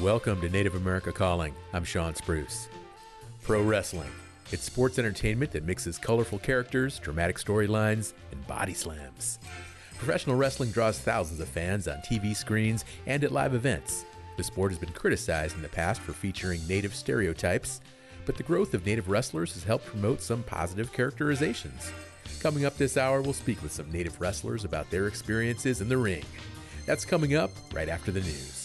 Welcome to Native America Calling. I'm Sean Spruce. Pro wrestling. It's sports entertainment that mixes colorful characters, dramatic storylines, and body slams. Professional wrestling draws thousands of fans on TV screens and at live events. The sport has been criticized in the past for featuring Native stereotypes, but the growth of Native wrestlers has helped promote some positive characterizations. Coming up this hour, we'll speak with some Native wrestlers about their experiences in the ring. That's coming up right after the news.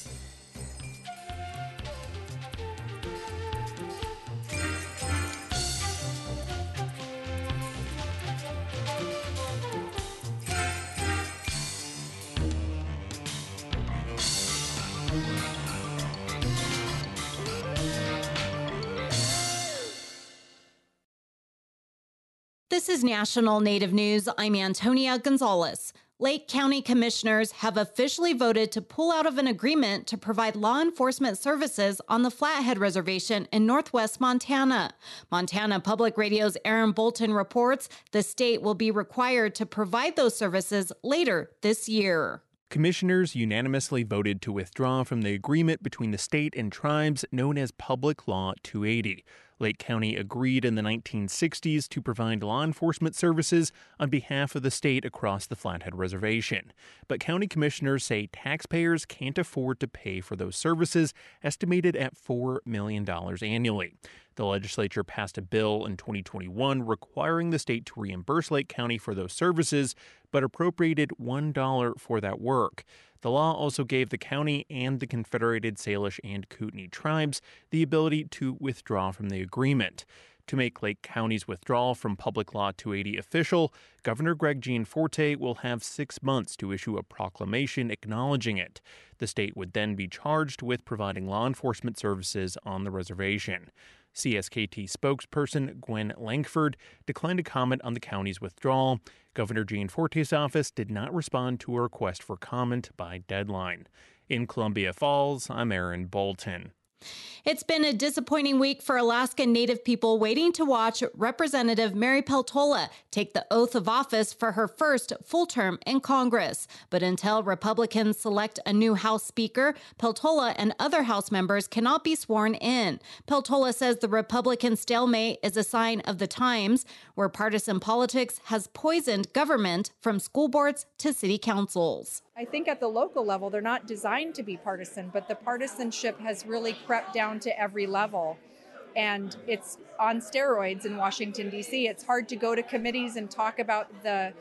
This is National Native News. I'm Antonia Gonzalez. Lake County commissioners have officially voted to pull out of an agreement to provide law enforcement services on the Flathead Reservation in northwest Montana. Montana Public Radio's Aaron Bolton reports the state will be required to provide those services later this year. Commissioners unanimously voted to withdraw from the agreement between the state and tribes known as Public Law 280. Lake County agreed in the 1960s to provide law enforcement services on behalf of the state across the Flathead Reservation. But county commissioners say taxpayers can't afford to pay for those services, estimated at $4 million annually. The legislature passed a bill in 2021 requiring the state to reimburse Lake County for those services, but appropriated $1 for that work. The law also gave the county and the Confederated Salish and Kootenai tribes the ability to withdraw from the agreement. To make Lake County's withdrawal from Public Law 280 official, Governor Greg Gianforte will have 6 months to issue a proclamation acknowledging it. The state would then be charged with providing law enforcement services on the reservation. CSKT spokesperson Gwen Lankford declined to comment on the county's withdrawal. Governor Gianforte's office did not respond to a request for comment by deadline. In Columbia Falls, I'm Aaron Bolton. It's been a disappointing week for Alaskan Native people waiting to watch Representative Mary Peltola take the oath of office for her first full term in Congress. But until Republicans select a new House Speaker, Peltola and other House members cannot be sworn in. Peltola says the Republican stalemate is a sign of the times, where partisan politics has poisoned government from school boards to city councils. I think at the local level, they're not designed to be partisan, but the partisanship has really crept down to every level. And it's on steroids in Washington, D.C. It's hard to go to committees and talk about the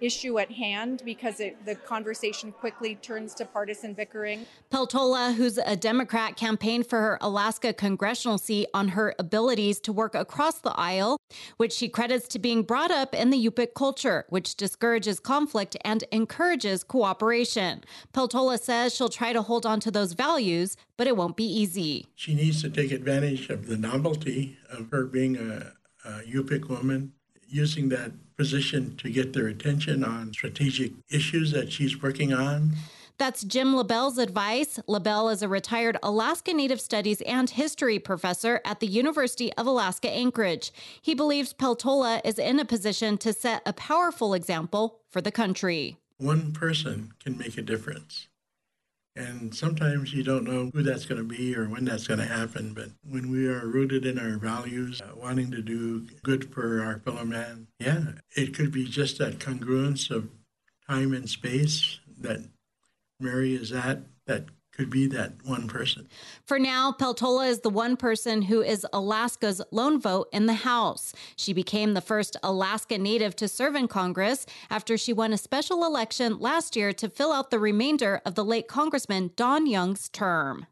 issue at hand because the conversation quickly turns to partisan bickering. Peltola, who's a Democrat, campaigned for her Alaska congressional seat on her abilities to work across the aisle, which she credits to being brought up in the Yupik culture, which discourages conflict and encourages cooperation. Peltola says she'll try to hold on to those values, but it won't be easy. She needs to take advantage of the novelty of her being a Yupik woman, using that position to get their attention on strategic issues that she's working on. That's Jim LaBelle's advice. LaBelle is a retired Alaska Native Studies and History professor at the University of Alaska Anchorage. He believes Peltola is in a position to set a powerful example for the country. One person can make a difference. And sometimes you don't know who that's going to be or when that's going to happen. But when we are rooted in our values, wanting to do good for our fellow man, it could be just that congruence of time and space that Mary is at that could be that one person. For now, Peltola is the one person who is Alaska's lone vote in the House. She became the first Alaska Native to serve in Congress after she won a special election last year to fill out the remainder of the late Congressman Don Young's term.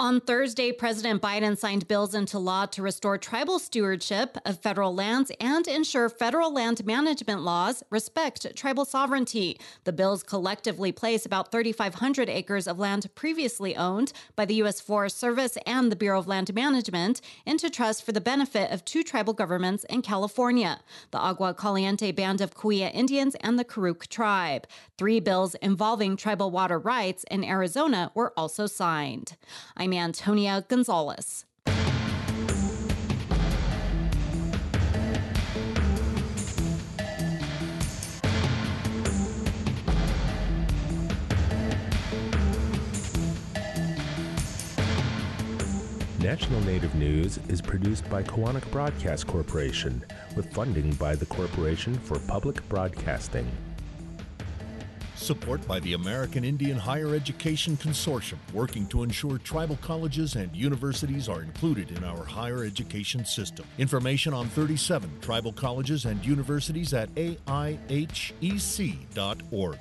On Thursday, President Biden signed bills into law to restore tribal stewardship of federal lands and ensure federal land management laws respect tribal sovereignty. The bills collectively place about 3,500 acres of land previously owned by the U.S. Forest Service and the Bureau of Land Management into trust for the benefit of two tribal governments in California, the Agua Caliente Band of Kuya Indians and the Kuruk tribe. 3 bills involving tribal water rights in Arizona were also signed. I'm Antonia Gonzalez. National Native News is produced by Kawanak Broadcast Corporation, with funding by the Corporation for Public Broadcasting. Support by the American Indian Higher Education Consortium, working to ensure tribal colleges and universities are included in our higher education system. Information on 37 tribal colleges and universities at aihec.org.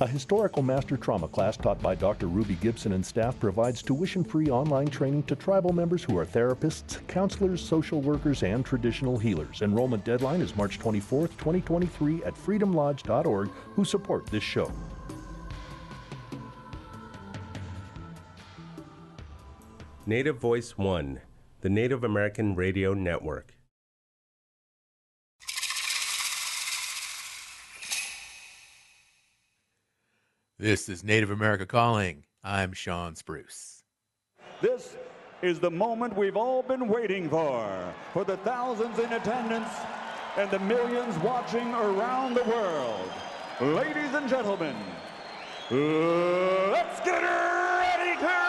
A historical master trauma class taught by Dr. Ruby Gibson and staff provides tuition-free online training to tribal members who are therapists, counselors, social workers, and traditional healers. Enrollment deadline is March 24th, 2023 at freedomlodge.org, who support this show. Native Voice One, the Native American Radio Network. This is Native America Calling. I'm Sean Spruce. This is the moment we've all been waiting for the thousands in attendance and the millions watching around the world. Ladies and gentlemen, let's get ready to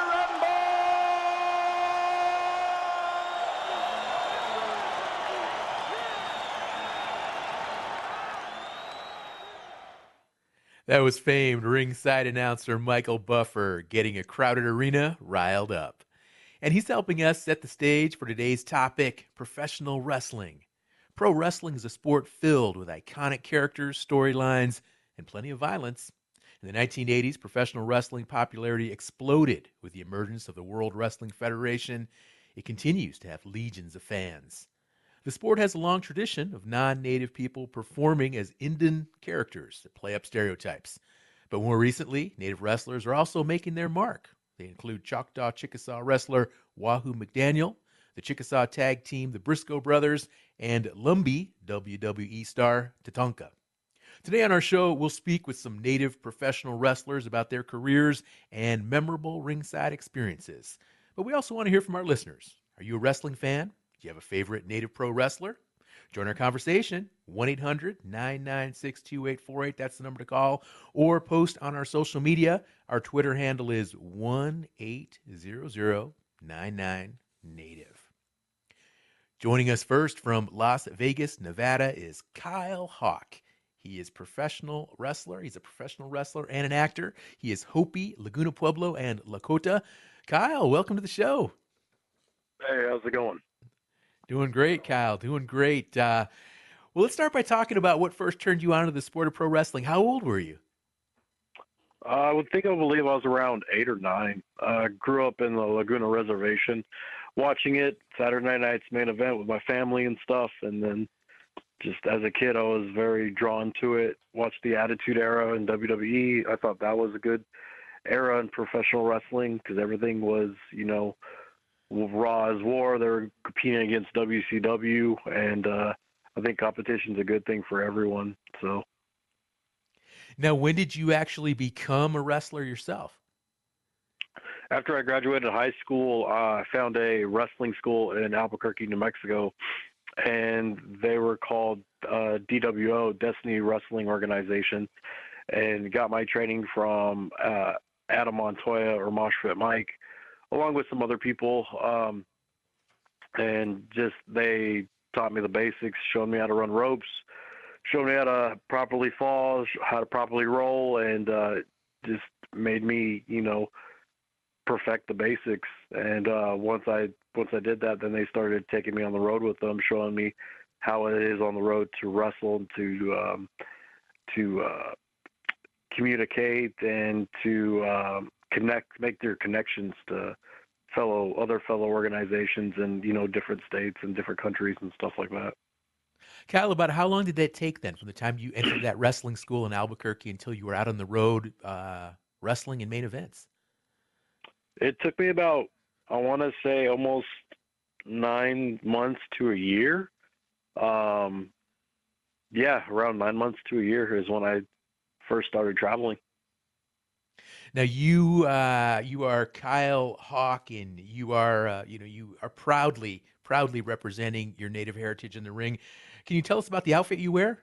That was famed ringside announcer Michael Buffer getting a crowded arena riled up. And he's helping us set the stage for today's topic, professional wrestling. Pro wrestling is a sport filled with iconic characters, storylines, and plenty of violence. In the 1980s, professional wrestling popularity exploded with the emergence of the World Wrestling Federation. It continues to have legions of fans. The sport has a long tradition of non-native people performing as Indian characters that play up stereotypes. But more recently, native wrestlers are also making their mark. They include Choctaw Chickasaw wrestler Wahoo McDaniel, the Chickasaw tag team, the Briscoe Brothers, and Lumbee WWE star Tatanka. Today on our show, we'll speak with some native professional wrestlers about their careers and memorable ringside experiences. But we also want to hear from our listeners. Are you a wrestling fan? Do you have a favorite native pro wrestler? Join our conversation, 1-800-996-2848. That's the number to call. Or post on our social media. Our Twitter handle is 1-800-99-NATIVE. Joining us first from Las Vegas, Nevada is Kyle Hawk. He is a professional wrestler. He's a professional wrestler and an actor. He is Hopi, Laguna Pueblo, and Lakota. Kyle, welcome to the show. Hey, how's it going? Doing great, Kyle. Doing great. Well, let's start by talking about what first turned you on to the sport of pro wrestling. How old were you? I believe I was around 8 or 9. I grew up in the Laguna Reservation, watching it Saturday night's main event with my family and stuff. And then just as a kid, I was very drawn to it. Watched the Attitude Era and WWE. I thought that was a good era in professional wrestling because everything was, you know, Raw as War. They were competing against WCW, and I think competition's a good thing for everyone. So, now, when did you actually become a wrestler yourself? After I graduated high school, I found a wrestling school in Albuquerque, New Mexico, and they were called DWO, Destiny Wrestling Organization, and got my training from Adam Montoya or Moshpit Mike, along with some other people, and just they taught me the basics, showed me how to run ropes, showed me how to properly fall, how to properly roll, and just made me, you know, perfect the basics. And once I did that, then they started taking me on the road with them, showing me how it is on the road to wrestle and to communicate and to connect, make their connections to other fellow organizations and, you know, different states and different countries and stuff like that. Kyle, about how long did that take then from the time you entered that wrestling school in Albuquerque until you were out on the road wrestling in main events? It took me about, I want to say almost 9 months to a year. Around 9 months to a year is when I first started traveling. Now you are Kyle Hawk, and you are proudly representing your native heritage in the ring. Can you tell us about the outfit you wear?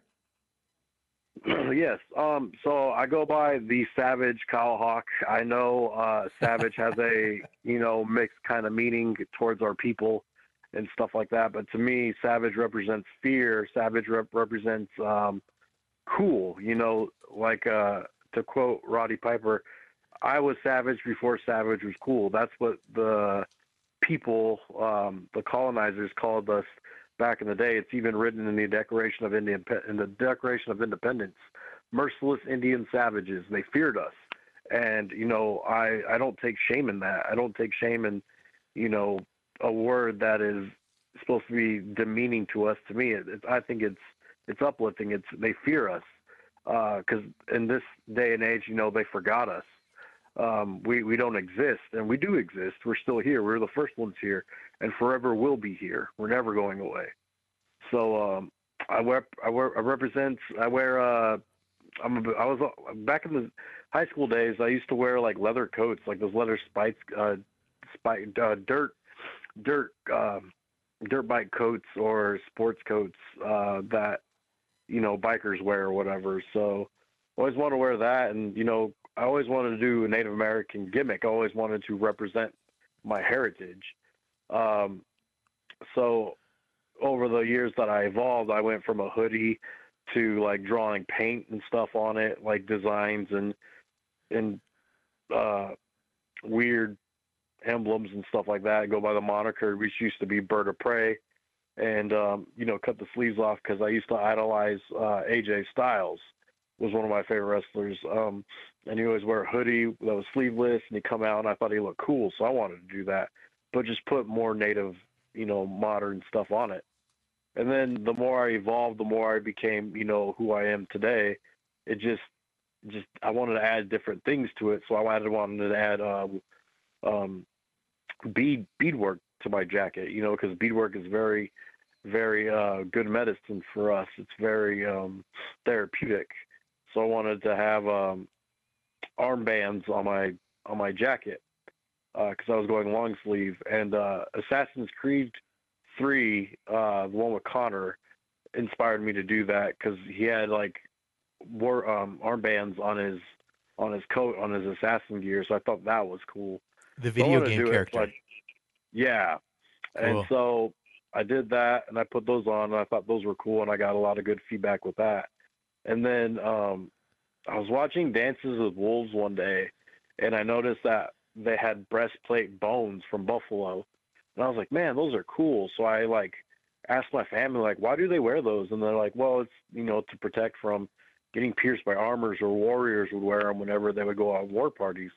Yes. So I go by the Savage Kyle Hawk. I know Savage has a, you know, mixed kind of meaning towards our people and stuff like that. But to me, Savage represents fear. Savage represents cool, you know, like to quote Roddy Piper, I was savage before savage was cool. That's what the people, the colonizers called us back in the day. It's even written in the Declaration of Independence, merciless Indian savages. They feared us. And, you know, I don't take shame in that. I don't take shame in, you know, a word that is supposed to be demeaning to us. To me, I think it's uplifting. They fear us. 'Cause in this day and age, you know, they forgot us. We don't exist, and we do exist. We're still here. We're the first ones here, and forever will be here. We're never going away. So I was back in the high school days. I used to wear like leather coats, like those leather dirt bike coats or sports coats that, you know, bikers wear or whatever. So I always want to wear that, and you know. I always wanted to do a Native American gimmick. I always wanted to represent my heritage. So over the years that I evolved, I went from a hoodie to like drawing paint and stuff on it, like designs and weird emblems and stuff like that. I go by the moniker, which used to be Bird of Prey, and, you know, cut the sleeves off. 'Cause I used to idolize, AJ Styles was one of my favorite wrestlers. And he always wore a hoodie that was sleeveless, and he'd come out, and I thought he looked cool, so I wanted to do that, but just put more native, you know, modern stuff on it. And then the more I evolved, the more I became, you know, who I am today. It just I wanted to add different things to it, so I wanted to add beadwork to my jacket, you know, because beadwork is very, very good medicine for us. It's very therapeutic. So I wanted to have armbands on my jacket because I was going long sleeve. And Assassin's Creed 3, the one with Connor, inspired me to do that because he had like more armbands on his coat, on his assassin gear. So I thought that was cool. The video game character. Yeah. Cool. And so I did that, and I put those on, and I thought those were cool, and I got a lot of good feedback with that. And then I was watching Dances with Wolves one day, and I noticed that they had breastplate bones from buffalo. And I was like, man, those are cool. So I like asked my family, like, why do they wear those? And they're like, well, it's, you know, to protect from getting pierced by armors, or warriors would wear them whenever they would go on war parties.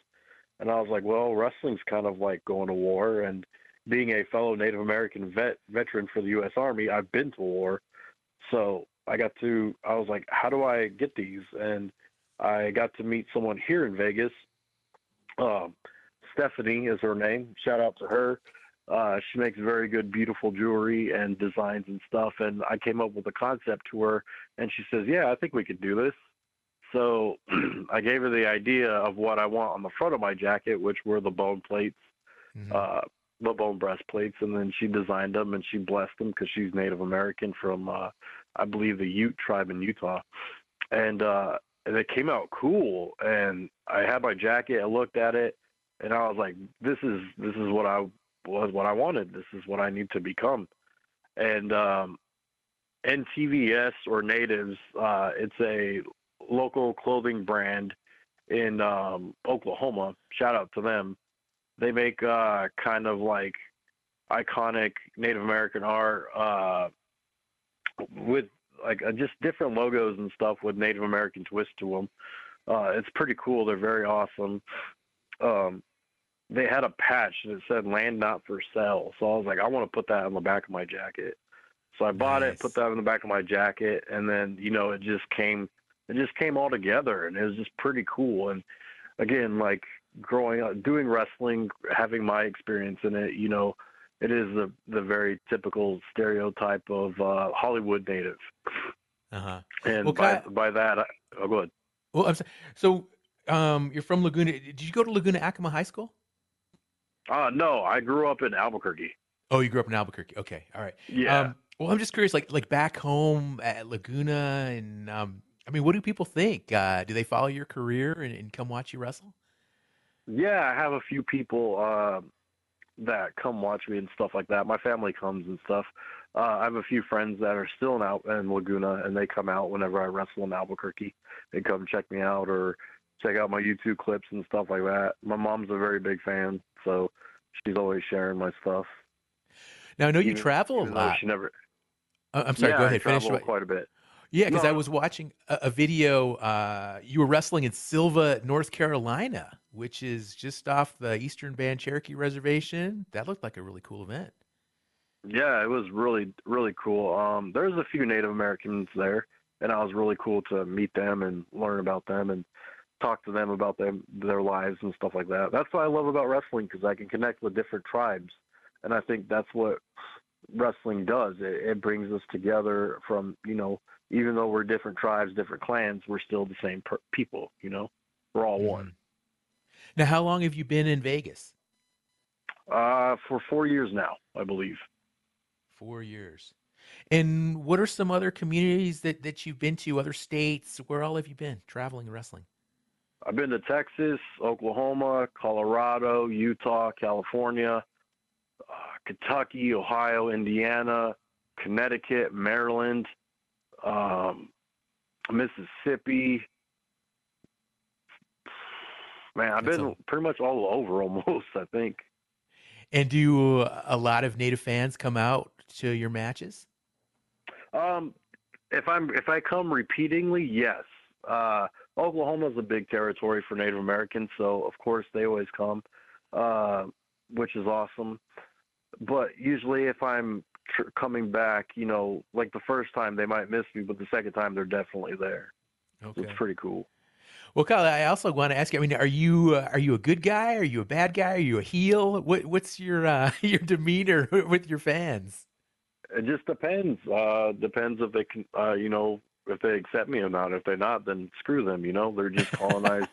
And I was like, well, wrestling's kind of like going to war. And being a fellow Native American veteran for the U.S. Army, I've been to war. So I was like, how do I get these? And I got to meet someone here in Vegas. Stephanie is her name. Shout out to her. She makes very good, beautiful jewelry and designs and stuff. And I came up with a concept to her, and she says, yeah, I think we could do this. So I gave her the idea of what I want on the front of my jacket, which were the bone plates, the bone breastplates. And then she designed them and she blessed them because she's Native American from, I believe, the Ute tribe in Utah. And it came out cool, and I had my jacket. I looked at it, and I was like, "This is what I wanted. This is what I need to become." And NTVS or Natives, it's a local clothing brand in Oklahoma. Shout out to them. They make kind of like iconic Native American art with like just different logos and stuff with Native American twist to them. It's pretty cool. They're very awesome. They had a patch that said "Land Not for Sale," so I was like, I want to put that on the back of my jacket. So I bought it, put that on the back of my jacket, and then, you know, it just came all together, and it was just pretty cool. And again, like growing up, doing wrestling, having my experience in it, you know. It is the very typical stereotype of Hollywood Native. Uh-huh. And well, by that, I'll go ahead. Well, I'm sorry. So you're from Laguna. Did you go to Laguna Acoma High School? No, I grew up in Albuquerque. Oh, you grew up in Albuquerque. Okay, all right. Yeah. Well, I'm just curious, like back home at Laguna, and I mean, what do people think? Do they follow your career and come watch you wrestle? Yeah, I have a few people that come watch me and stuff like that. My family comes and stuff. I have a few friends that are still out in Laguna, and they come out whenever I wrestle in Albuquerque. They come check me out or check out my YouTube clips and stuff like that. My mom's a very big fan, so she's always sharing my stuff. Now, I know you travel a lot. She never... I'm sorry, go ahead. I travel quite a bit. Yeah, because I was watching a video. You were wrestling in Silva, North Carolina, which is just off the Eastern Band Cherokee Reservation. That looked like a really cool event. Yeah, it was really, really cool. There's a few Native Americans there, and I was really cool to meet them and learn about them and talk to them about their lives and stuff like that. That's what I love about wrestling, because I can connect with different tribes, and I think that's what wrestling does. It brings us together from, you know, even though we're different tribes, different clans, we're still the same people, you know? We're all one. Now, how long have you been in Vegas? For 4 years now, I believe. 4 years. And what are some other communities that you've been to, other states? Where all have you been traveling and wrestling? I've been to Texas, Oklahoma, Colorado, Utah, California, Kentucky, Ohio, Indiana, Connecticut, Maryland, Mississippi. Man, I've been pretty much all over almost, I think. And do a lot of Native fans come out to your matches? If I come repeatingly, yes. Oklahoma's a big territory for Native Americans, so of course they always come, which is awesome. But usually if I'm coming back, you know, like the first time they might miss me, but the second time they're definitely there. Okay. So it's pretty cool. Well, Kyle, I also want to ask you, I mean, are you a good guy? Are you a bad guy? Are you a heel? What's your demeanor with your fans? It just depends. Depends if they can, you know, if they accept me or not. If they're not, then screw them. You know, they're just colonized,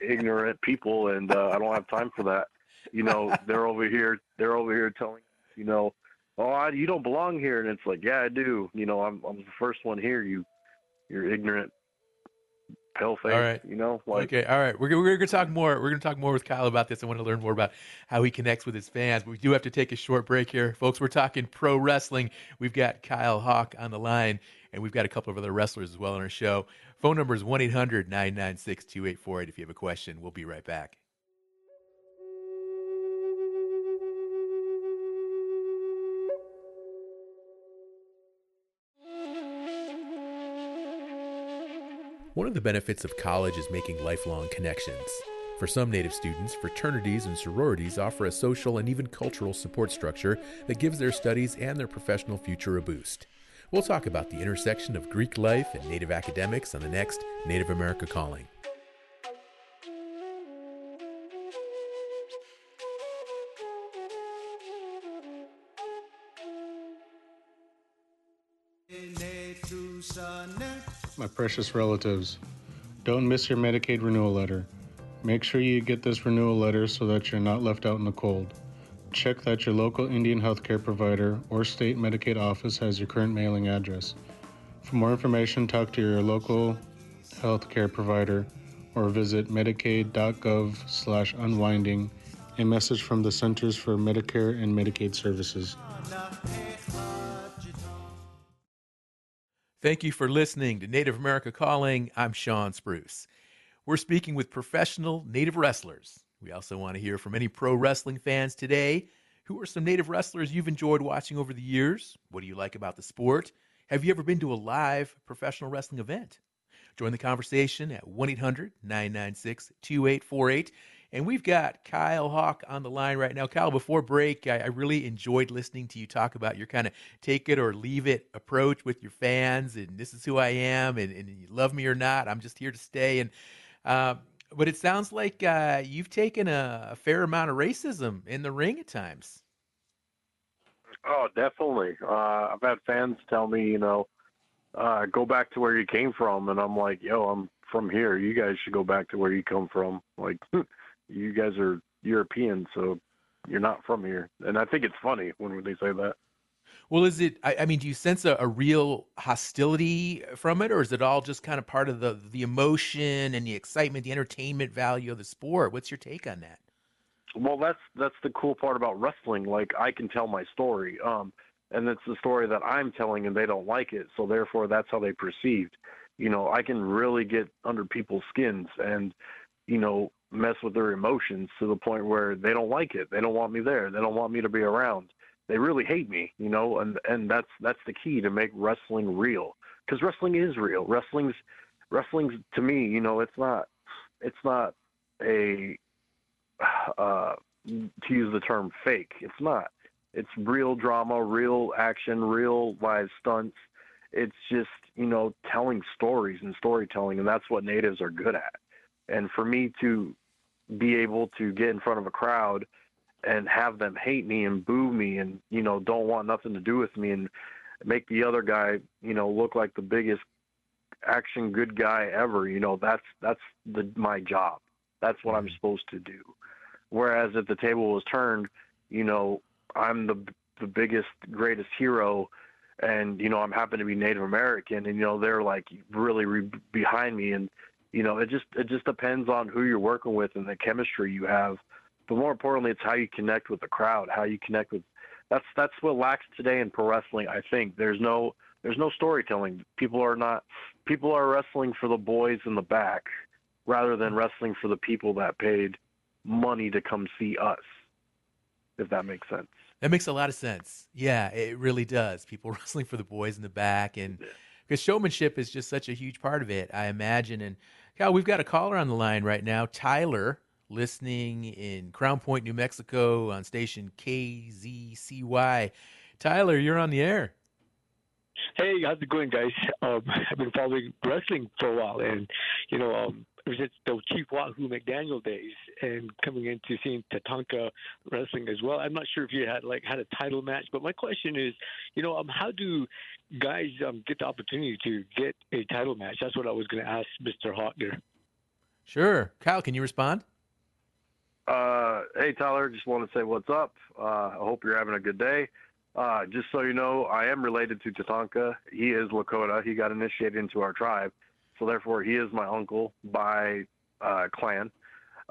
ignorant people, and I don't have time for that. You know, they're over here telling, you know, oh, you don't belong here, and it's like, yeah, I do. You know, I'm the first one here. You're ignorant. All right. You know, like, okay. All right. We're going to talk more. We're going to talk more with Kyle about this. I want to learn more about how he connects with his fans. But we do have to take a short break here, folks. We're talking pro wrestling. We've got Kyle Hawk on the line, and we've got a couple of other wrestlers as well on our show. Phone number is 1-800-996-2848. If you have a question, we'll be right back. One of the benefits of college is making lifelong connections. For some Native students, fraternities and sororities offer a social and even cultural support structure that gives their studies and their professional future a boost. We'll talk about the intersection of Greek life and Native academics on the next Native America Calling. My precious relatives, don't miss your Medicaid renewal letter. Make sure you get this renewal letter so that you're not left out in the cold. Check that your local Indian healthcare provider or state Medicaid office has your current mailing address. For more information, talk to your local healthcare provider or visit medicaid.gov/unwinding, a message from the Centers for Medicare and Medicaid Services. Thank you for listening to Native America Calling. I'm Sean Spruce. We're speaking with professional Native wrestlers. We also want to hear from any pro wrestling fans today. Who are some Native wrestlers you've enjoyed watching over the years? What do you like about the sport? Have you ever been to a live professional wrestling event? Join the conversation at 1-800-996-2848. And we've got Kyle Hawk on the line right now. Kyle, before break, I really enjoyed listening to you talk about your kind of take it or leave it approach with your fans, and this is who I am, and you love me or not, I'm just here to stay. And but it sounds like you've taken a fair amount of racism in the ring at times. Oh, definitely. I've had fans tell me, you know, go back to where you came from. And I'm like, yo, I'm from here. You guys should go back to where you come from. Like, you guys are European, so you're not from here. And I think it's funny when they say that. Well, is it, I mean, do you sense a real hostility from it, or is it all just kind of part of the emotion and the excitement, the entertainment value of the sport? What's your take on that? Well, that's the cool part about wrestling. Like, I can tell my story, and it's the story that I'm telling, and they don't like it. So therefore, that's how they perceived. You know, I can really get under people's skins and, you know, mess with their emotions to the point where they don't like it. They don't want me there. They don't want me to be around. They really hate me, you know, and that's the key to make wrestling real, because wrestling is real. Wrestling's to me, you know, it's not a, to use the term fake. It's not, it's real drama, real action, real live stunts. It's just, you know, telling stories and storytelling. And that's what natives are good at. And for me to be able to get in front of a crowd and have them hate me and boo me and, you know, don't want nothing to do with me and make the other guy, you know, look like the biggest action good guy ever, you know, that's my job. That's what I'm supposed to do. Whereas if the table was turned, you know, I'm the biggest, greatest hero, and, you know, I'm happen to be Native American, and, you know, they're like really behind me. And, you know, it just depends on who you're working with and the chemistry you have. But more importantly, it's how you connect with the crowd, how you connect with. That's what lacks today in pro wrestling. I think there's no storytelling. People are wrestling for the boys in the back rather than wrestling for the people that paid money to come see us. If that makes sense. That makes a lot of sense. Yeah, it really does. People wrestling for the boys in the back, and because showmanship is just such a huge part of it, I imagine. And Kyle, we've got a caller on the line right now, Tyler, listening in Crown Point, New Mexico, on station KZCY. Tyler, you're on the air. Hey, how's it going, guys? I've been following wrestling for a while, and, you know, it was just the Chief Wahoo McDaniel days, and coming into seeing Tatanka wrestling as well. I'm not sure if you had a title match, but my question is, you know, how do guys get the opportunity to get a title match? That's what I was going to ask Mr. Hawk there. Sure. Kyle, can you respond? Hey, Tyler, just want to say what's up. I hope you're having a good day. Just so you know, I am related to Tatanka. He is Lakota. He got initiated into our tribe. So therefore, he is my uncle by clan.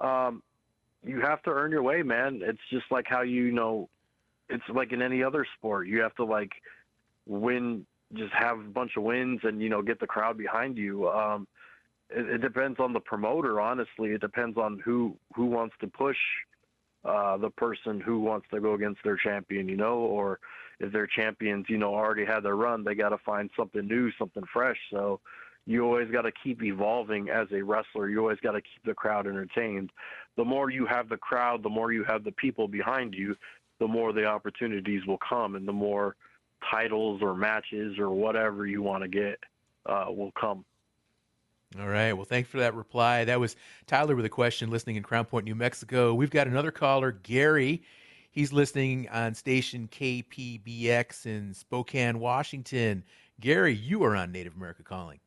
You have to earn your way, man. It's just like how you know. It's like in any other sport. You have to like win, just have a bunch of wins, and you know, get the crowd behind you. It depends on the promoter, honestly. It depends on who wants to push the person who wants to go against their champion, you know, or if their champions, you know, already had their run, they got to find something new, something fresh. So. You always got to keep evolving as a wrestler. You always got to keep the crowd entertained. The more you have the crowd, the more you have the people behind you, the more the opportunities will come, and the more titles or matches or whatever you want to get will come. All right. Well, thanks for that reply. That was Tyler with a question, listening in Crown Point, New Mexico. We've got another caller, Gary. He's listening on station KPBX in Spokane, Washington. Gary, you are on Native America Calling.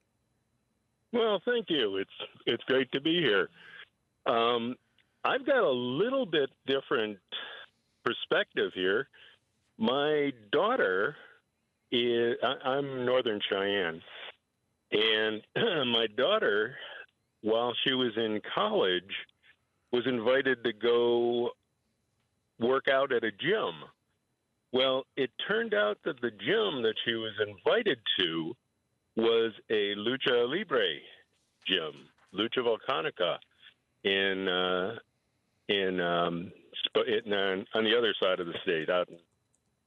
Well, thank you. It's great to be here. I've got a little bit different perspective here. My daughter is, I'm Northern Cheyenne, and my daughter, while she was in college, was invited to go work out at a gym. Well, it turned out that the gym that she was invited to was a Lucha Libre gym, Lucha Volcanica, on the other side of the state, out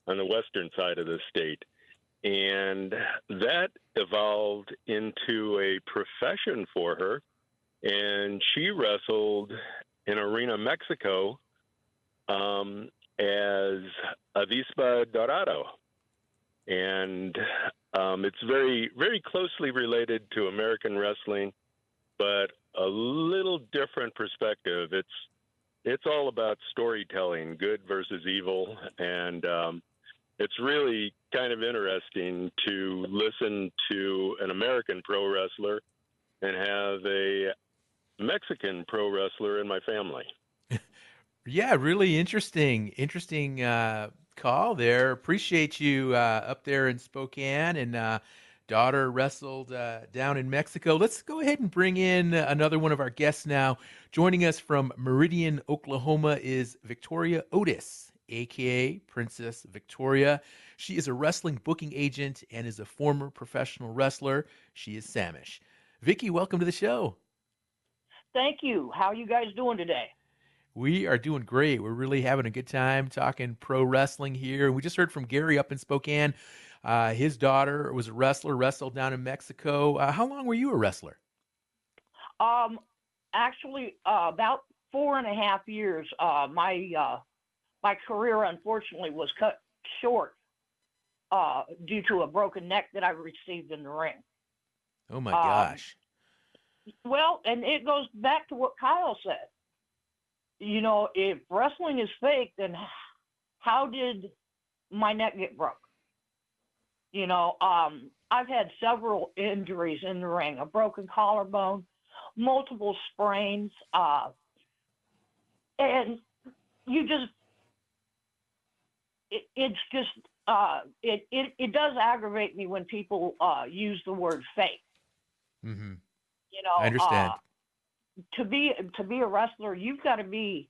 on the western side of the state. And that evolved into a profession for her, and she wrestled in Arena, Mexico, as Avispa Dorado. And it's very, very closely related to American wrestling, but a little different perspective. It's all about storytelling, good versus evil, and it's really kind of interesting to listen to an American pro wrestler and have a Mexican pro wrestler in my family. Yeah, really interesting. call there. Appreciate you up there in Spokane, and daughter wrestled down in Mexico. Let's go ahead and bring in another one of our guests now. Joining us from Meridian, Oklahoma is Victoria Otis, aka Princess Victoria. She is a wrestling booking agent and is a former professional wrestler. She is Samish. Vicki, welcome to the show. Thank you. How are you guys doing today? We are doing great. We're really having a good time talking pro wrestling here. We just heard from Gary up in Spokane. His daughter was a wrestler, wrestled down in Mexico. How long were you a wrestler? About 4.5 years. My career, unfortunately, was cut short due to a broken neck that I received in the ring. Oh, my gosh. Well, and it goes back to what Kyle said. You know, if wrestling is fake, then how did my neck get broke? You know, I've had several injuries in the ring, a broken collarbone, multiple sprains, and you just, it's just, it does aggravate me when people use the word fake. Mm-hmm. You know, I understand. To be a wrestler, you've got to be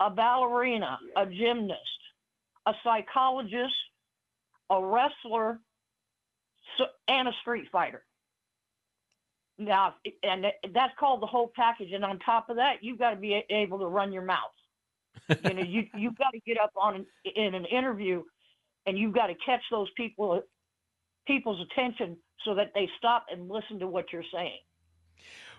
a ballerina, a gymnast, a psychologist, a wrestler, and a street fighter. Now, and that's called the whole package. And on top of that, you've got to be able to run your mouth. You know, you've got to get up in an interview, and you've got to catch those people's attention so that they stop and listen to what you're saying.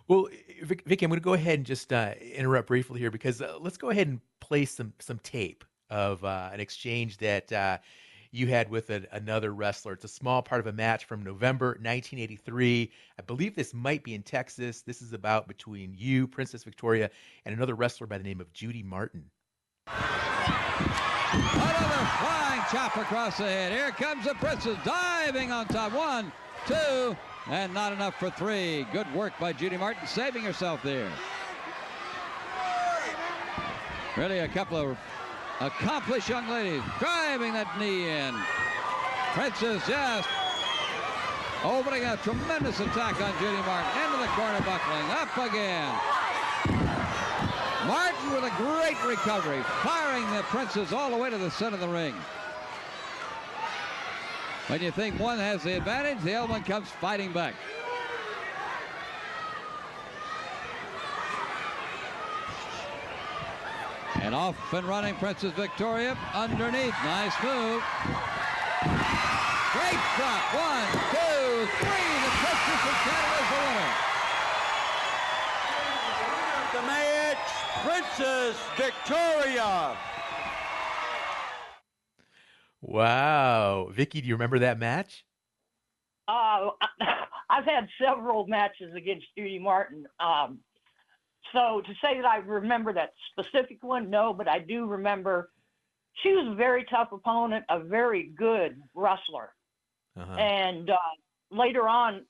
Well, Vicki, I'm going to go ahead and just interrupt briefly here, because let's go ahead and play some tape of an exchange that you had with another wrestler. It's a small part of a match from November 1983. I believe this might be in Texas. This is about between you, Princess Victoria, and another wrestler by the name of Judy Martin. Another flying chop across the head. Here comes the Princess diving on top. 1, 2... and not enough for 3. Good work by Judy Martin, saving herself there. Really a couple of accomplished young ladies driving that knee in. Princess just opening a tremendous attack on Judy Martin. Into the corner, buckling up again. Martin with a great recovery, firing the Princess all the way to the center of the ring. When you think one has the advantage, the other one comes fighting back. And off and running, Princess Victoria underneath. Nice move. Great drop. 1, 2, 3. The Princess of Canada is the winner. The match, Princess Victoria. Wow. Vicki, do you remember that match? I've had several matches against Judy Martin. So to say that I remember that specific one, no, but I do remember she was a very tough opponent, a very good wrestler. Uh-huh. And later on,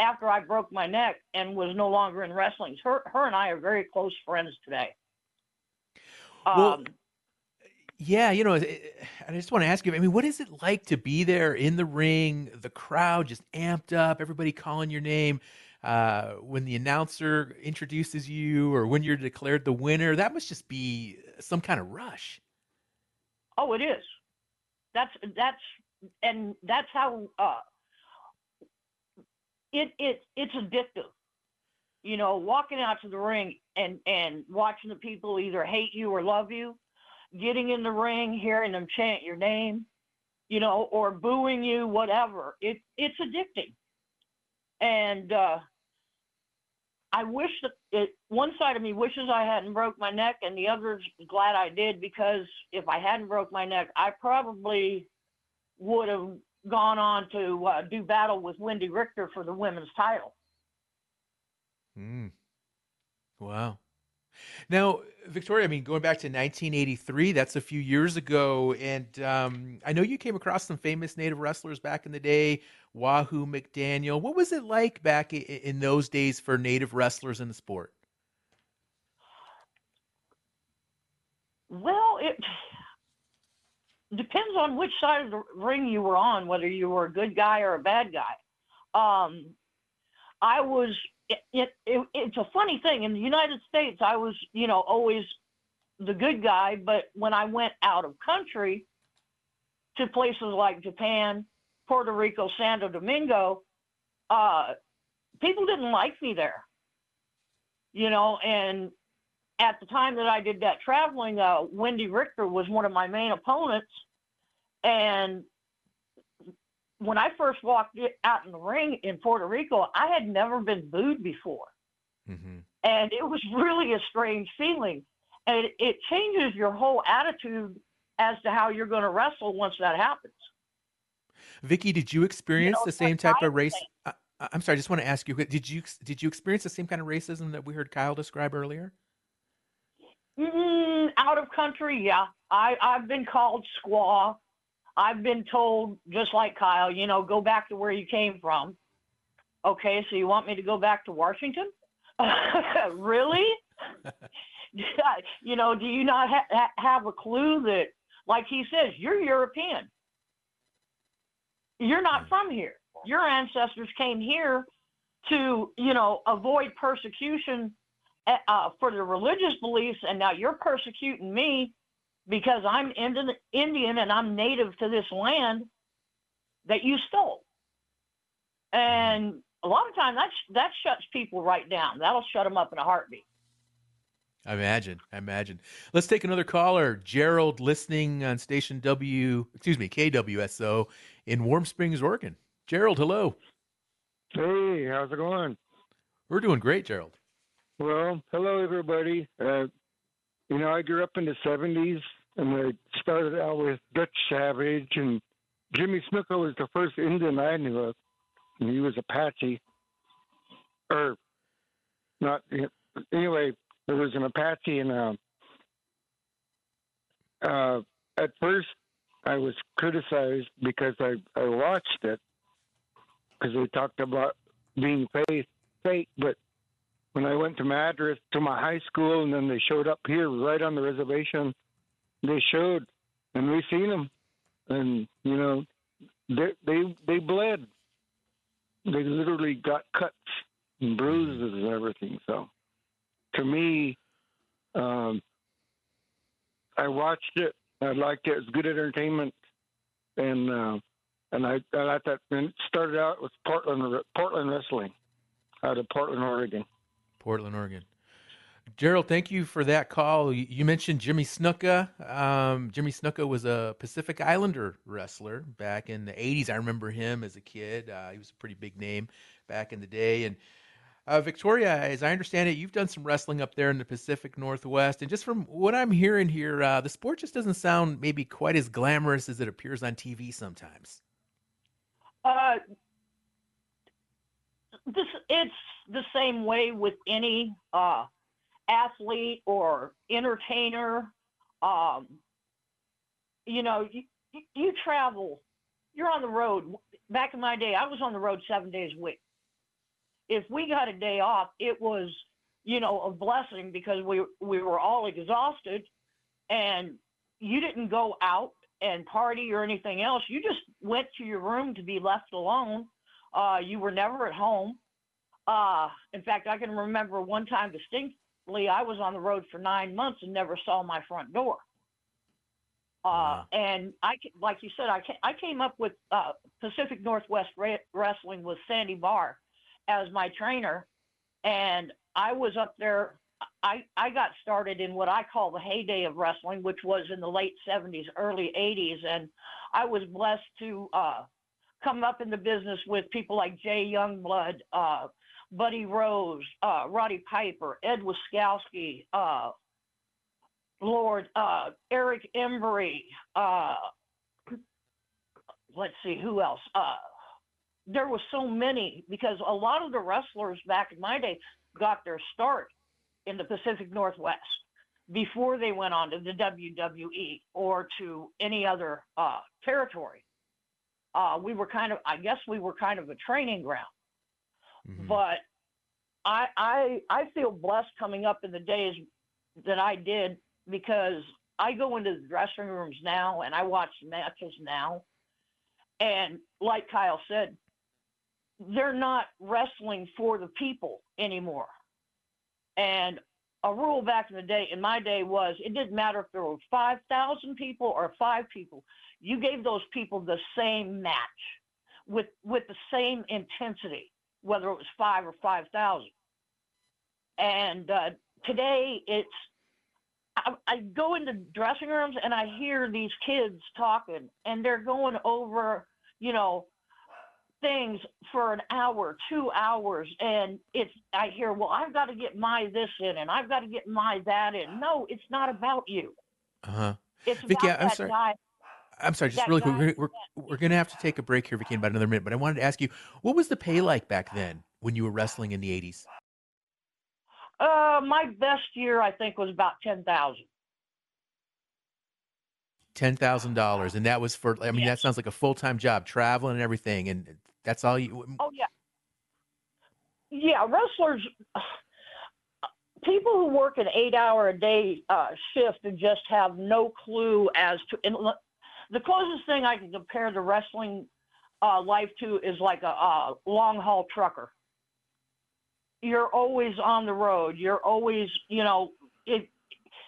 after I broke my neck and was no longer in wrestling, her and I are very close friends today. Well, yeah, you know, I just want to ask you, I mean, what is it like to be there in the ring, the crowd just amped up, everybody calling your name, when the announcer introduces you or when you're declared the winner? That must just be some kind of rush. Oh, it is. That's how it's addictive. You know, walking out to the ring and watching the people either hate you or love you. Getting in the ring, hearing them chant your name, you know, or booing you, whatever. It's addicting. And I wish one side of me wishes I hadn't broke my neck, and the other's glad I did, because if I hadn't broke my neck, I probably would have gone on to do battle with Wendy Richter for the women's title. Mm. Wow. Now, Victoria, I mean, going back to 1983, that's a few years ago, and I know you came across some famous Native wrestlers back in the day, Wahoo McDaniel. What was it like back in those days for Native wrestlers in the sport? Well, depends on which side of the ring you were on, whether you were a good guy or a bad guy. I was, it's a funny thing. In the United States, I was, you know, always the good guy. But when I went out of country to places like Japan, Puerto Rico, Santo Domingo, people didn't like me there, you know. And at the time that I did that traveling, Wendy Richter was one of my main opponents. And when I first walked out in the ring in Puerto Rico, I had never been booed before. Mm-hmm. And it was really a strange feeling. And it changes your whole attitude as to how you're going to wrestle once that happens. Vicki, did you experience the same type of race? I'm sorry, I just want to ask you, did you experience the same kind of racism that we heard Kyle describe earlier? Out of country, yeah. I've been called squaw. I've been told, just like Kyle, you know, go back to where you came from. Okay, so you want me to go back to Washington? Really? You know, do you not have a clue that, like he says, you're European. You're not from here. Your ancestors came here to, you know, avoid persecution for their religious beliefs, and now you're persecuting me because I'm Indian and I'm native to this land that you stole. And a lot of times that shuts people right down. That'll shut them up in a heartbeat. I imagine. Let's take another caller. Gerald, listening on station KWSO in Warm Springs, Oregon. Gerald, hello. Hey, how's it going? We're doing great, Gerald. Well, hello, everybody. You know, I grew up in the 70s, and I started out with Dutch Savage, and Jimmy Snuka was the first Indian I knew of, and he was Apache. Anyway, there was an Apache, and at first I was criticized because I watched it, because they talked about being fake. But when I went to Madras, to my high school, and then they showed up here right on the reservation, they showed, and we seen them, and you know, they bled. They literally got cuts and bruises and everything. So to me, I watched it. I liked it. It was good entertainment, and I thought, and it started out with Portland wrestling, out of Portland, Oregon. Gerald, thank you for that call. You mentioned Jimmy Snuka. Jimmy Snuka was a Pacific Islander wrestler back in the 80s. I remember him as a kid. He was a pretty big name back in the day, and. Victoria, as I understand it, you've done some wrestling up there in the Pacific Northwest, and just from what I'm hearing here, the sport just doesn't sound maybe quite as glamorous as it appears on TV sometimes. It's the same way with any athlete or entertainer. You know, you travel. You're on the road. Back in my day, I was on the road 7 days a week. If we got a day off, it was, you know, a blessing because we were all exhausted, and you didn't go out and party or anything else. You just went to your room to be left alone. You were never at home. In fact, I can remember one time distinctly, I was on the road for 9 months and never saw my front door. Wow. And I, like you said, I came up with Pacific Northwest Wrestling with Sandy Barr as my trainer, and I was up there. I got started in what I call the heyday of wrestling, which was in the late 70s, early 80s, and I was blessed to come up in the business with people like Jay Youngblood, Buddy Rose, Roddy Piper, Ed Wiskowski, Eric Embry, let's see, who else? There were so many, because a lot of the wrestlers back in my day got their start in the Pacific Northwest before they went on to the WWE or to any other territory. We were kind of a training ground. Mm-hmm. But I feel blessed coming up in the days that I did, because I go into the dressing rooms now and I watch matches now. And like Kyle said, they're not wrestling for the people anymore. And a rule back in the day, in my day, was it didn't matter if there were 5,000 people or 5 people. You gave those people the same match with the same intensity, whether it was 5 or 5,000. And today it's, I go into dressing rooms and I hear these kids talking and they're going over, you know, things for an hour, 2 hours. And it's, I hear, well, I've got to get my this in and I've got to get my that in. No, it's not about you. Uh-huh. It's Vicky, about that guy. I'm sorry, just really quick. We're going to have to take a break here, Vicky, in about another minute. But I wanted to ask you, what was the pay like back then when you were wrestling in the 80s? My best year, I think, was about $10,000. $10,000, and that was for. I mean, yes. That sounds like a full-time job, traveling and everything, and that's all you. Oh yeah, yeah. Wrestlers, people who work an 8-hour-a-day shift and just have no clue as to. And the closest thing I can compare the wrestling life to is like a long-haul trucker. You're always on the road. You're always, you know, if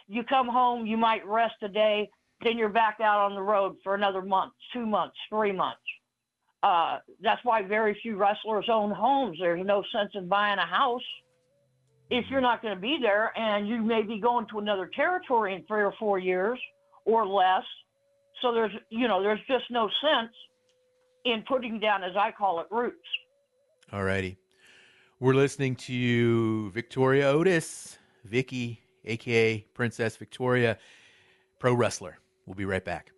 you come home, you might rest a day, then you're back out on the road for another month, 2 months, 3 months. That's why very few wrestlers own homes. There's no sense in buying a house if you're not going to be there, and you may be going to another territory in 3 or 4 years or less. So there's, you know, there's just no sense in putting down, as I call it, roots. All righty. We're listening to Victoria Otis, Vicky, a.k.a. Princess Victoria, pro wrestler. We'll be right back.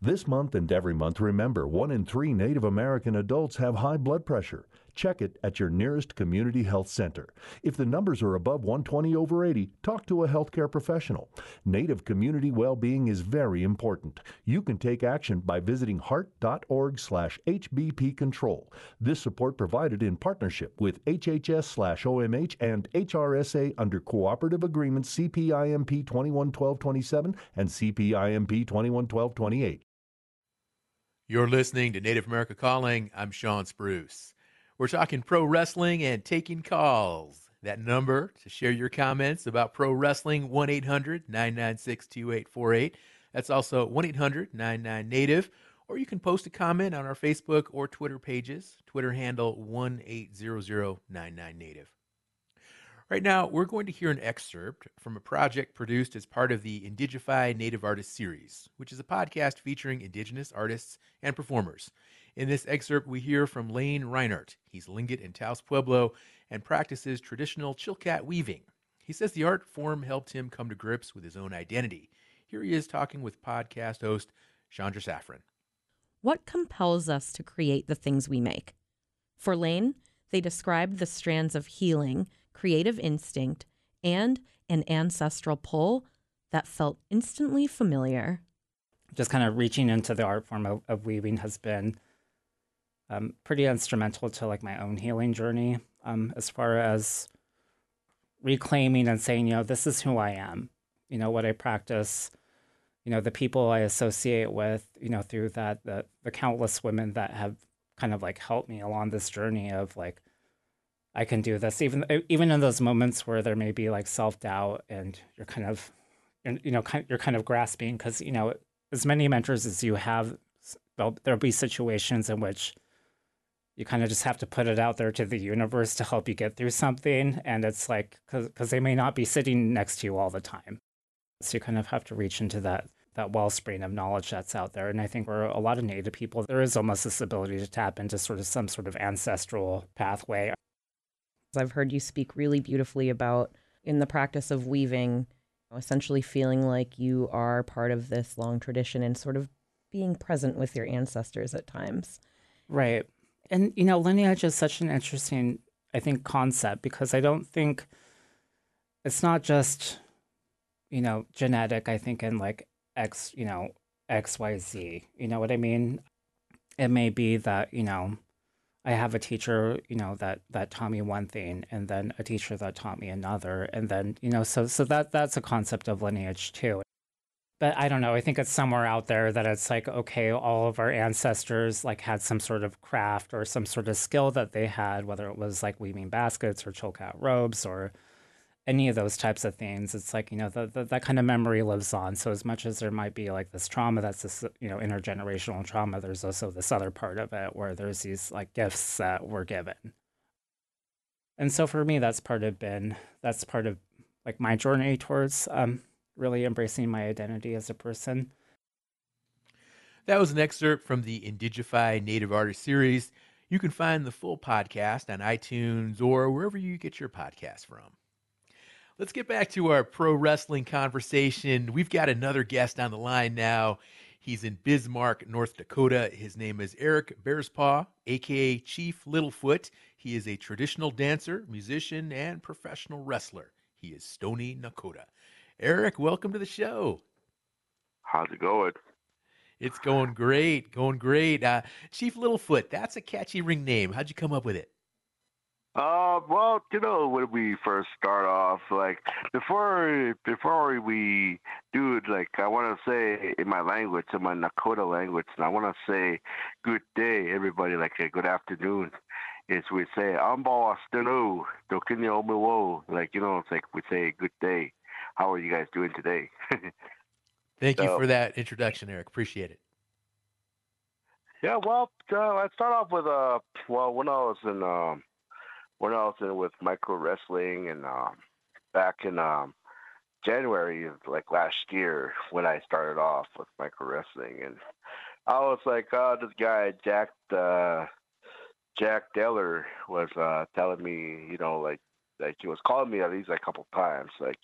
This month and every month, remember, 1 in 3 Native American adults have high blood pressure. Check it at your nearest community health center. If the numbers are above 120 over 80, talk to a healthcare professional. Native community well-being is very important. You can take action by visiting heart.org/HBP control. This support provided in partnership with HHS/OMH and HRSA under Cooperative Agreement CPIMP 211227 and CPIMP 211228. You're listening to Native America Calling. I'm Sean Spruce. We're talking pro wrestling and taking calls. That number to share your comments about pro wrestling, 1-800-996-2848. That's also 1-800-99-NATIVE. Or you can post a comment on our Facebook or Twitter pages. Twitter handle 1-800-99-NATIVE. Right now, we're going to hear an excerpt from a project produced as part of the Indigify Native Artists Series, which is a podcast featuring Indigenous artists and performers. In this excerpt, we hear from Lane Reinert. He's Lingit and Taos Pueblo and practices traditional Chilkat weaving. He says the art form helped him come to grips with his own identity. Here he is talking with podcast host Chandra Safran. What compels us to create the things we make? For Lane, they described the strands of healing, creative instinct, and an ancestral pull that felt instantly familiar. Just kind of reaching into the art form of weaving has been pretty instrumental to like my own healing journey, as far as reclaiming and saying, you know, this is who I am, you know, what I practice, you know, the people I associate with, you know, through that, the countless women that have kind of like helped me along this journey of like, I can do this, even in those moments where there may be like self-doubt and you're kind of, you know, you're kind of grasping, because, you know, as many mentors as you have, there'll be situations in which you kind of just have to put it out there to the universe to help you get through something. And it's like, because they may not be sitting next to you all the time. So you kind of have to reach into that wellspring of knowledge that's out there. And I think for a lot of Native people, there is almost this ability to tap into sort of some sort of ancestral pathway. I've heard you speak really beautifully about, in the practice of weaving, essentially feeling like you are part of this long tradition and sort of being present with your ancestors at times. Right. And, you know, lineage is such an interesting, I think, concept, because I don't think it's not just, you know, genetic, I think, in like X, you know, XYZ, you know what I mean? It may be that, you know, I have a teacher, you know, that taught me one thing, and then a teacher that taught me another, and then, you know, so that's a concept of lineage too. But I don't know, I think it's somewhere out there that it's like, okay, all of our ancestors like had some sort of craft or some sort of skill that they had, whether it was like weaving baskets or choke out robes or any of those types of things. It's like, you know, that kind of memory lives on. So as much as there might be like this trauma, that's this, you know, intergenerational trauma, there's also this other part of it where there's these like gifts that were given. And so for me, that's part of like my journey towards, really embracing my identity as a person. That was an excerpt from the Indigify Native Artist series. You can find the full podcast on iTunes or wherever you get your podcast from. Let's get back to our pro wrestling conversation. We've got another guest on the line now. He's in Bismarck, North Dakota. His name is Eric Bearspaw, aka Chief Littlefoot. He is a traditional dancer, musician, and professional wrestler. He is Stoney Nakoda. Eric, welcome to the show. How's it going? It's going great, going great. Chief Littlefoot, that's a catchy ring name. How'd you come up with it? Well, you know, when we first start off, like, before we do it, like, I want to say in my language, in my Nakota language, and I want to say good day, everybody, like, good afternoon. Is we say, Ambawa Stenu, Dokinya Omewo, like, you know, it's like we say good day. How are you guys doing today? Thank you for that introduction, Eric. Appreciate it. Yeah, well, I start off with when I was in with micro wrestling, and back in January of like last year when I started off with micro wrestling, and I was like, this guy Jack Deller was telling me, you know, like he was calling me at least like a couple times, like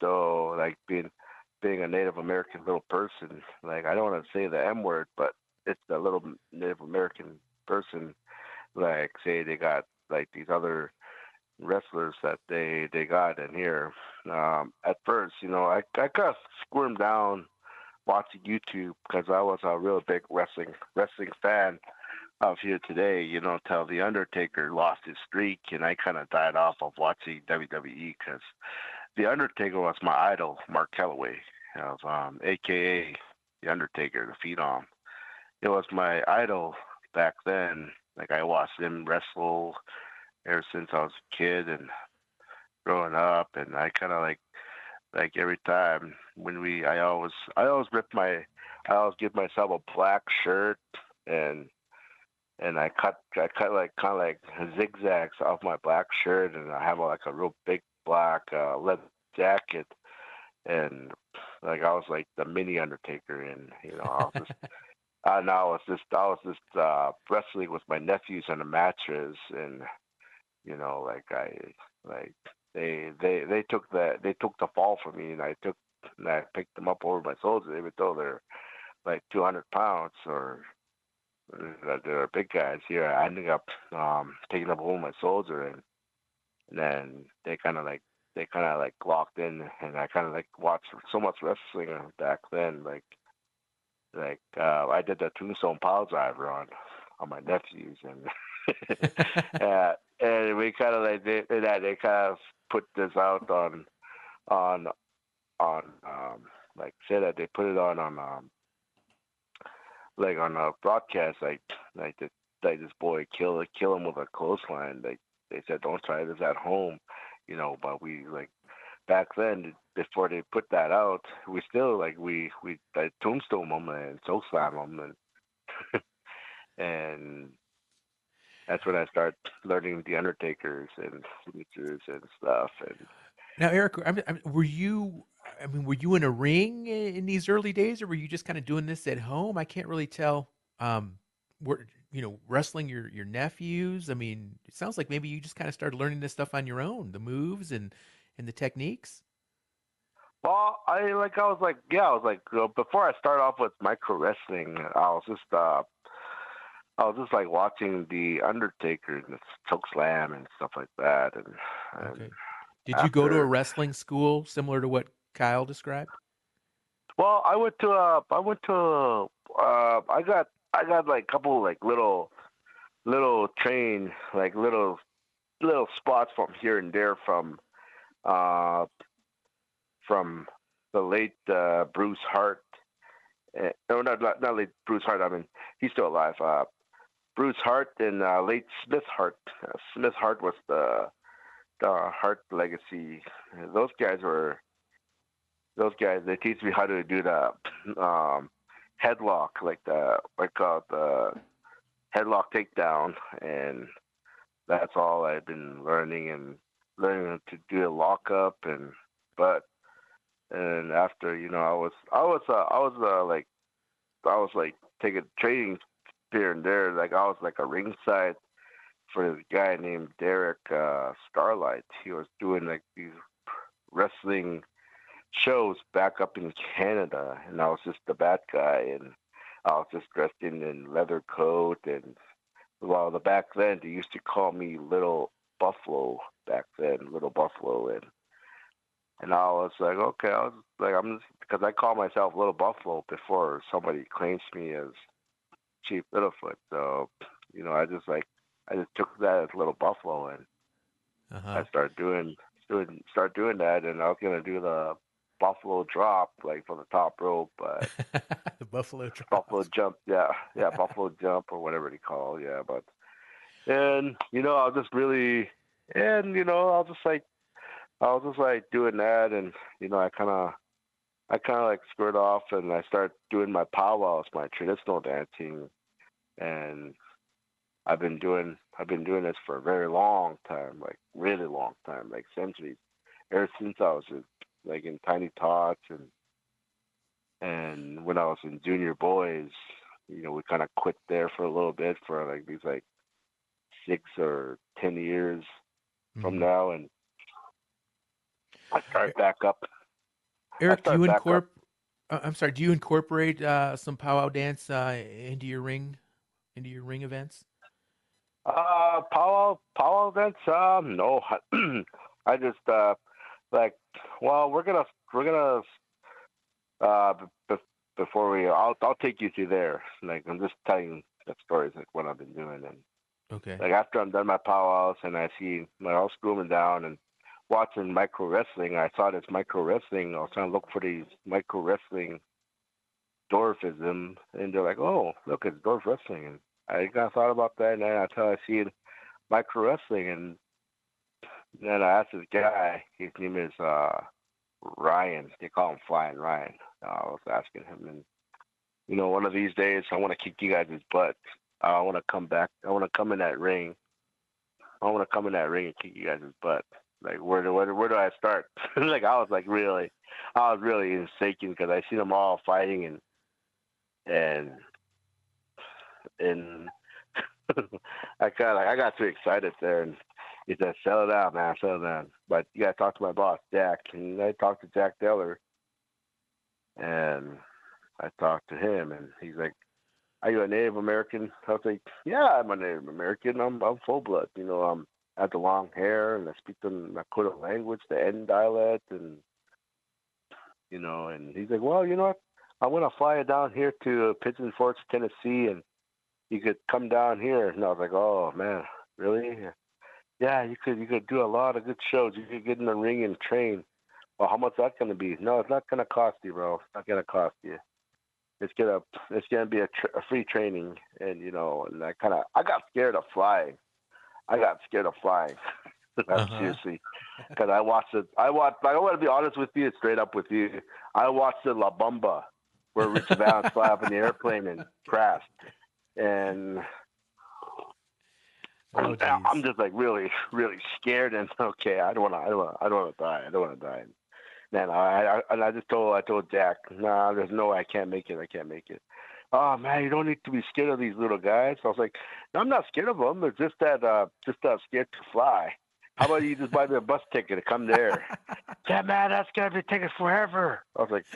though, like being a Native American little person, like I don't want to say the M word, but it's a little Native American person, like say they got like these other wrestlers that they got in here. At first, you know, I kind of squirmed down watching YouTube because I was a real big wrestling fan of Here Today, you know, till The Undertaker lost his streak, and I kind of died off of watching WWE because The Undertaker was my idol, Mark Calloway, of AKA The Undertaker, the Phenom. It was my idol back then. Like, I watched him wrestle ever since I was a kid and growing up, and I kind of like every time when I always give myself a black shirt, and I cut like kind of like zigzags off my black shirt, and I have like a real big black leather jacket, and like I was like the mini Undertaker, and you know I was just, and I was just wrestling with my nephews on the mattress, and you know they took the fall for me, and I picked them up over my shoulders, even though they're like 200 pounds or. There are big guys here. I ended up taking up all my soldier, and then they kind of like locked in, and I kind of like watched so much wrestling back then. Like I did the tombstone pile driver on my nephews, and and we kind of like they kind of put this out on like say that they put it on like on a broadcast, like this boy kill him with a clothesline. Like they said, don't try this at home, you know. But we like back then before they put that out, we still like we like tombstone him and choke slam him, and and that's when I start learning the Undertakers and signatures and stuff. And now, Eric, were you in a ring in these early days, or were you just kind of doing this at home? I can't really tell. Were you know wrestling your nephews? I mean, it sounds like maybe you just kind of started learning this stuff on your own, the moves and the techniques. Well, I was like, before I started off with micro wrestling, I was just like watching the Undertaker and the choke slam and stuff like that. And okay. Did you go to a wrestling school similar to what Kyle described? Well, I went to I got I got like a couple like little train, like little spots from here and there from the late Bruce Hart. No, not late Bruce Hart. I mean, he's still alive. Bruce Hart and late Smith Hart. Smith Hart was the Hart legacy. Those guys. They teach me how to do the headlock, like the headlock takedown, and that's all I've been learning to do a lockup and after I was taking training here and there. Like I was like a ringside for this guy named Derek Starlight. He was doing like these wrestling shows back up in Canada, and I was just the bad guy, and I was just dressed in leather coat, and well, back then they used to call me Little Buffalo, and I was like, okay, because I called myself Little Buffalo before somebody claims me as Chief Littlefoot, so I just took that as Little Buffalo, and I started doing that, and I was gonna do the Buffalo drop, like for the top rope, but the Buffalo jump, yeah, Buffalo jump or whatever they call, But I was just doing that, and I kind of squared off, and I started doing my powwows, my traditional dancing, and I've been doing this for a very long time, like really long time, like centuries, ever since I was in Tiny Tots and when I was in junior boys, we kind of quit there for a little bit for like these 6 or 10 years from now, and I started back up. Eric, do you incorporate some powwow dance into your ring events? Powwow events? No, I just I'll take you through there. Like I'm just telling the stories like what I've been doing, and okay. Like after I'm done my powwows and I see my all screwing down and watching micro wrestling, I saw this micro wrestling. I was trying to look for these micro wrestling dwarfism, and they're like, "Oh, look, it's dwarf wrestling." And I kind of thought about that, and then until I see micro wrestling, and then I asked this guy. His name is Ryan. They call him Flying Ryan. I was asking him, and one of these days, I want to kick you guys' butt. I want to come back. I want to come in that ring. I want to come in that ring and kick you guys' butt. Like, where do I start? I was really mistaken, because I seen them all fighting and I kind of I got too excited there, and he said, "Settle down, man, settle down." But you gotta talk to my boss, Jack, and I talked to Jack Deller, and I talked to him, and he's like, "Are you a Native American?" I was like, "Yeah, I'm a Native American. I'm full blood. I have the long hair, and I speak the Lakota language, the N dialect, and and he's like, "Well, you know what? I want to fly down here to Pigeon Forge, Tennessee, and you could come down here." And I was like, "Oh man, really? Yeah, you could do a lot of good shows. You could get in the ring and train. Well, how much is that gonna be?" "No, it's not gonna cost you, bro. It's not gonna cost you. It's gonna be a free training." And and I got scared of flying. Seriously, because I watched it. I want to be honest with you, straight up with you. I watched the La Bamba, where Rich Valens fly up in the airplane and crashed. And I'm just really, really scared. And okay, I don't want to die. Then I just told Jack, "Nah, there's no way I can't make it. "Oh man, you don't need to be scared of these little guys." I was like, "No, I'm not scared of them. It's just that I'm scared to fly. How about you just buy me a bus ticket to come there?" "Yeah, man, that's gonna be taking forever." I was like,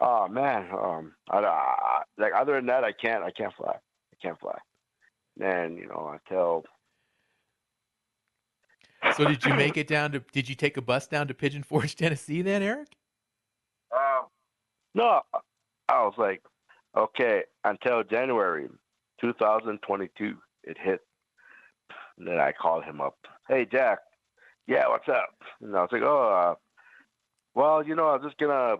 "Oh man, other than that, I can't fly. And until." So did you make it down to? Did you take a bus down to Pigeon Forge, Tennessee, then, Eric? No, I was like, okay, until January, 2022, it hit. And then I called him up. Hey, Jack. Yeah, what's up? And I was like, oh, well, you know, I'm just gonna.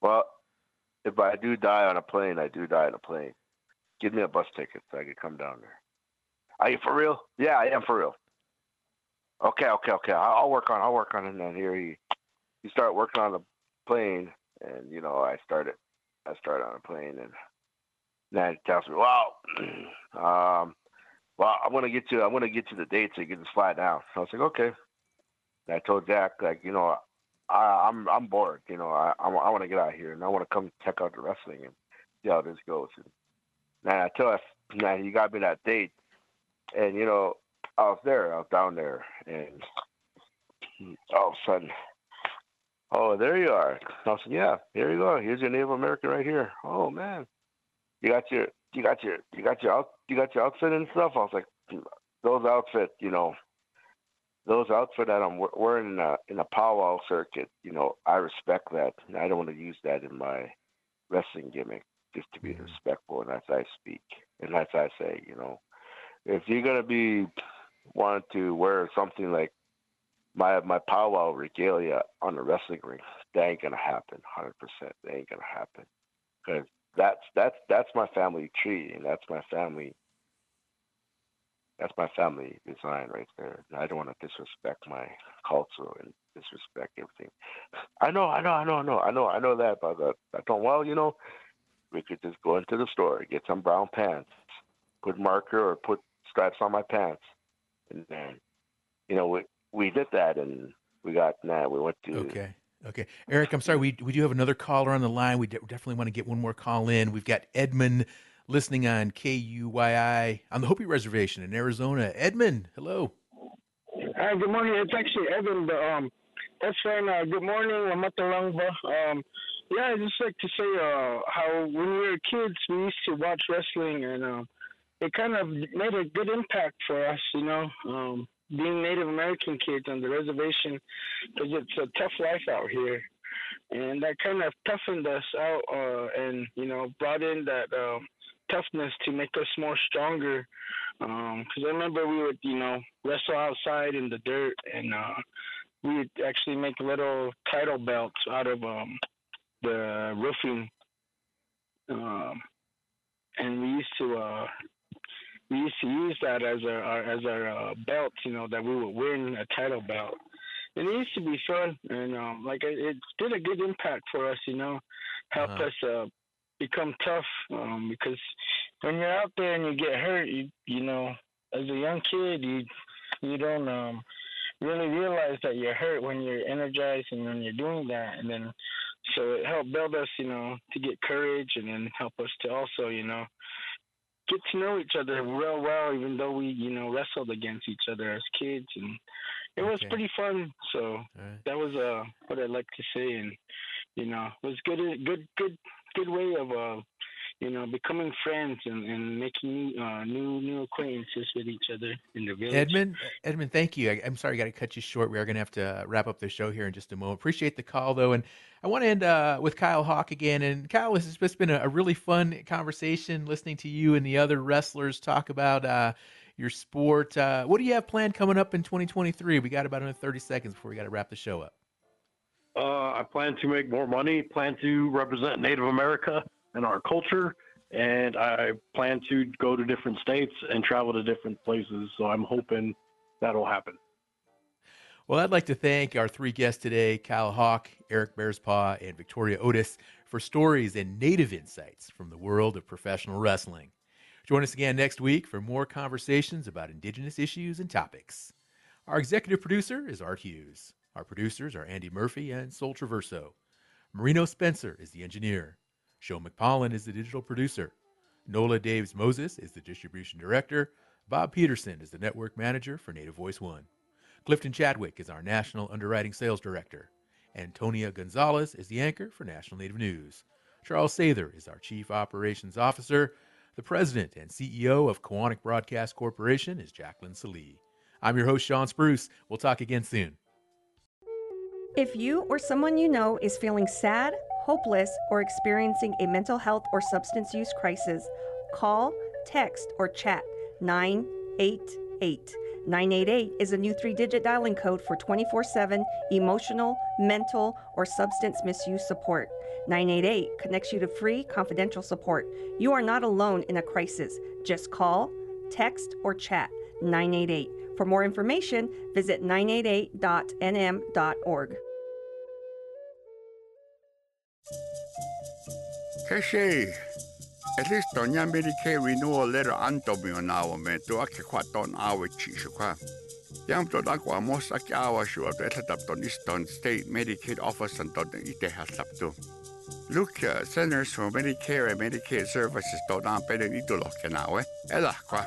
Well, if I do die on a plane, I do die on a plane. Give me a bus ticket so I can come down there. Are you for real? Yeah, I am for real. Okay. I'll work on it. And then here he started working on the plane, and you know, I started on a plane, and then he tells me, well, I'm gonna get you the date so you can just fly down. So I was like, okay. And I told Jack, like, you know, I'm bored. You know, I want to get out of here, and I want to come check out the wrestling and see how this goes. And I tell him, he got me that date, and you know, I was down there, and all of a sudden, oh, there you are. I was like, yeah, here you go. Here's your Native American right here. Oh man, you got your outfit and stuff. I was like, those outfit that I'm wearing in a powwow circuit, you know, I respect that. And I don't want to use that in my wrestling gimmick, just to be respectful. And as I speak, and as I say, you know, if you're going to be wanting to wear something like my powwow regalia on the wrestling ring, that ain't going to happen. 100%. That ain't going to happen. Because that's my family tree, and that's my family design right there. I don't want to disrespect my culture and disrespect everything. I know that, but I thought, well, you know, we could just go into the store, get some brown pants, put marker or put stripes on my pants, and then, you know, we did that, and we got that. We went to okay. Eric, I'm sorry, we do have another caller on the line. We definitely want to get one more call in. We've got Edmund listening on KUYI on the Hopi Reservation in Arizona. Edmund, hello. Hi, good morning. It's actually Edmund. That's fine. Good morning. Yeah, I just like to say how when we were kids, we used to watch wrestling, and it kind of made a good impact for us, you know, being Native American kids on the reservation, because it's a tough life out here. And that kind of toughened us out and, you know, brought in that toughness to make us more stronger. Because I remember we would, you know, wrestle outside in the dirt, and we would actually make little title belts out of the roofing. And we used to use that as our belt, you know, that we would win a title belt. And it used to be fun, and it did a good impact for us, you know, helped us become tough, because when you're out there and you get hurt, you know, as a young kid, you don't really realize that you're hurt when you're energized and when you're doing that. And then so it helped build us, you know, to get courage, and then help us to also, you know, get to know each other real well, even though we, you know, wrestled against each other as kids, and it was pretty fun. So that was what I'd like to say, and you know, it was good way of you know, becoming friends and making new acquaintances with each other in the village. Edmund, thank you. I'm sorry, I got to cut you short. We are going to have to wrap up the show here in just a moment. Appreciate the call, though, and I want to end with Kyle Hawk again. And Kyle, this has just been a really fun conversation listening to you and the other wrestlers talk about your sport. What do you have planned coming up in 2023? We got about another 30 seconds before we got to wrap the show up. I plan to make more money, plan to represent Native America and our culture, and I plan to go to different states and travel to different places. So I'm hoping that'll happen. Well, I'd like to thank our three guests today, Kyle Hawk, Eric Bearspaw, and Victoria Otis, for stories and Native insights from the world of professional wrestling. Join us again next week for more conversations about Indigenous issues and topics. Our executive producer is Art Hughes. Our producers are Andy Murphy and Sol Traverso. Marino Spencer is the engineer. Joe McPollin is the digital producer. Nola Daves Moses is the distribution director. Bob Peterson is the network manager for Native Voice One. Clifton Chadwick is our national underwriting sales director. Antonia Gonzalez is the anchor for National Native News. Charles Sather is our chief operations officer. The president and CEO of Kawanak Broadcast Corporation is Jacqueline Salee. I'm your host, Sean Spruce. We'll talk again soon. If you or someone you know is feeling sad, hopeless, or experiencing a mental health or substance use crisis, call, text, or chat 988. 988 is a new 3-digit dialing code for 24/7 emotional, mental, or substance misuse support. 988 connects you to free, confidential support. You are not alone in a crisis. Just call, text, or chat 988. For more information, visit 988.nm.org. Keshe, at least Doña Medicaid renewal letter Antonio now, man, to Akiquaton our Chishuka. Yam to Dakwa most Aki our show at the Eastern State Medicaid Office and Don Ite has up to. Look, Centers for Medicare and Medicaid Services Donan Benedito Lokanawe, Elakwa.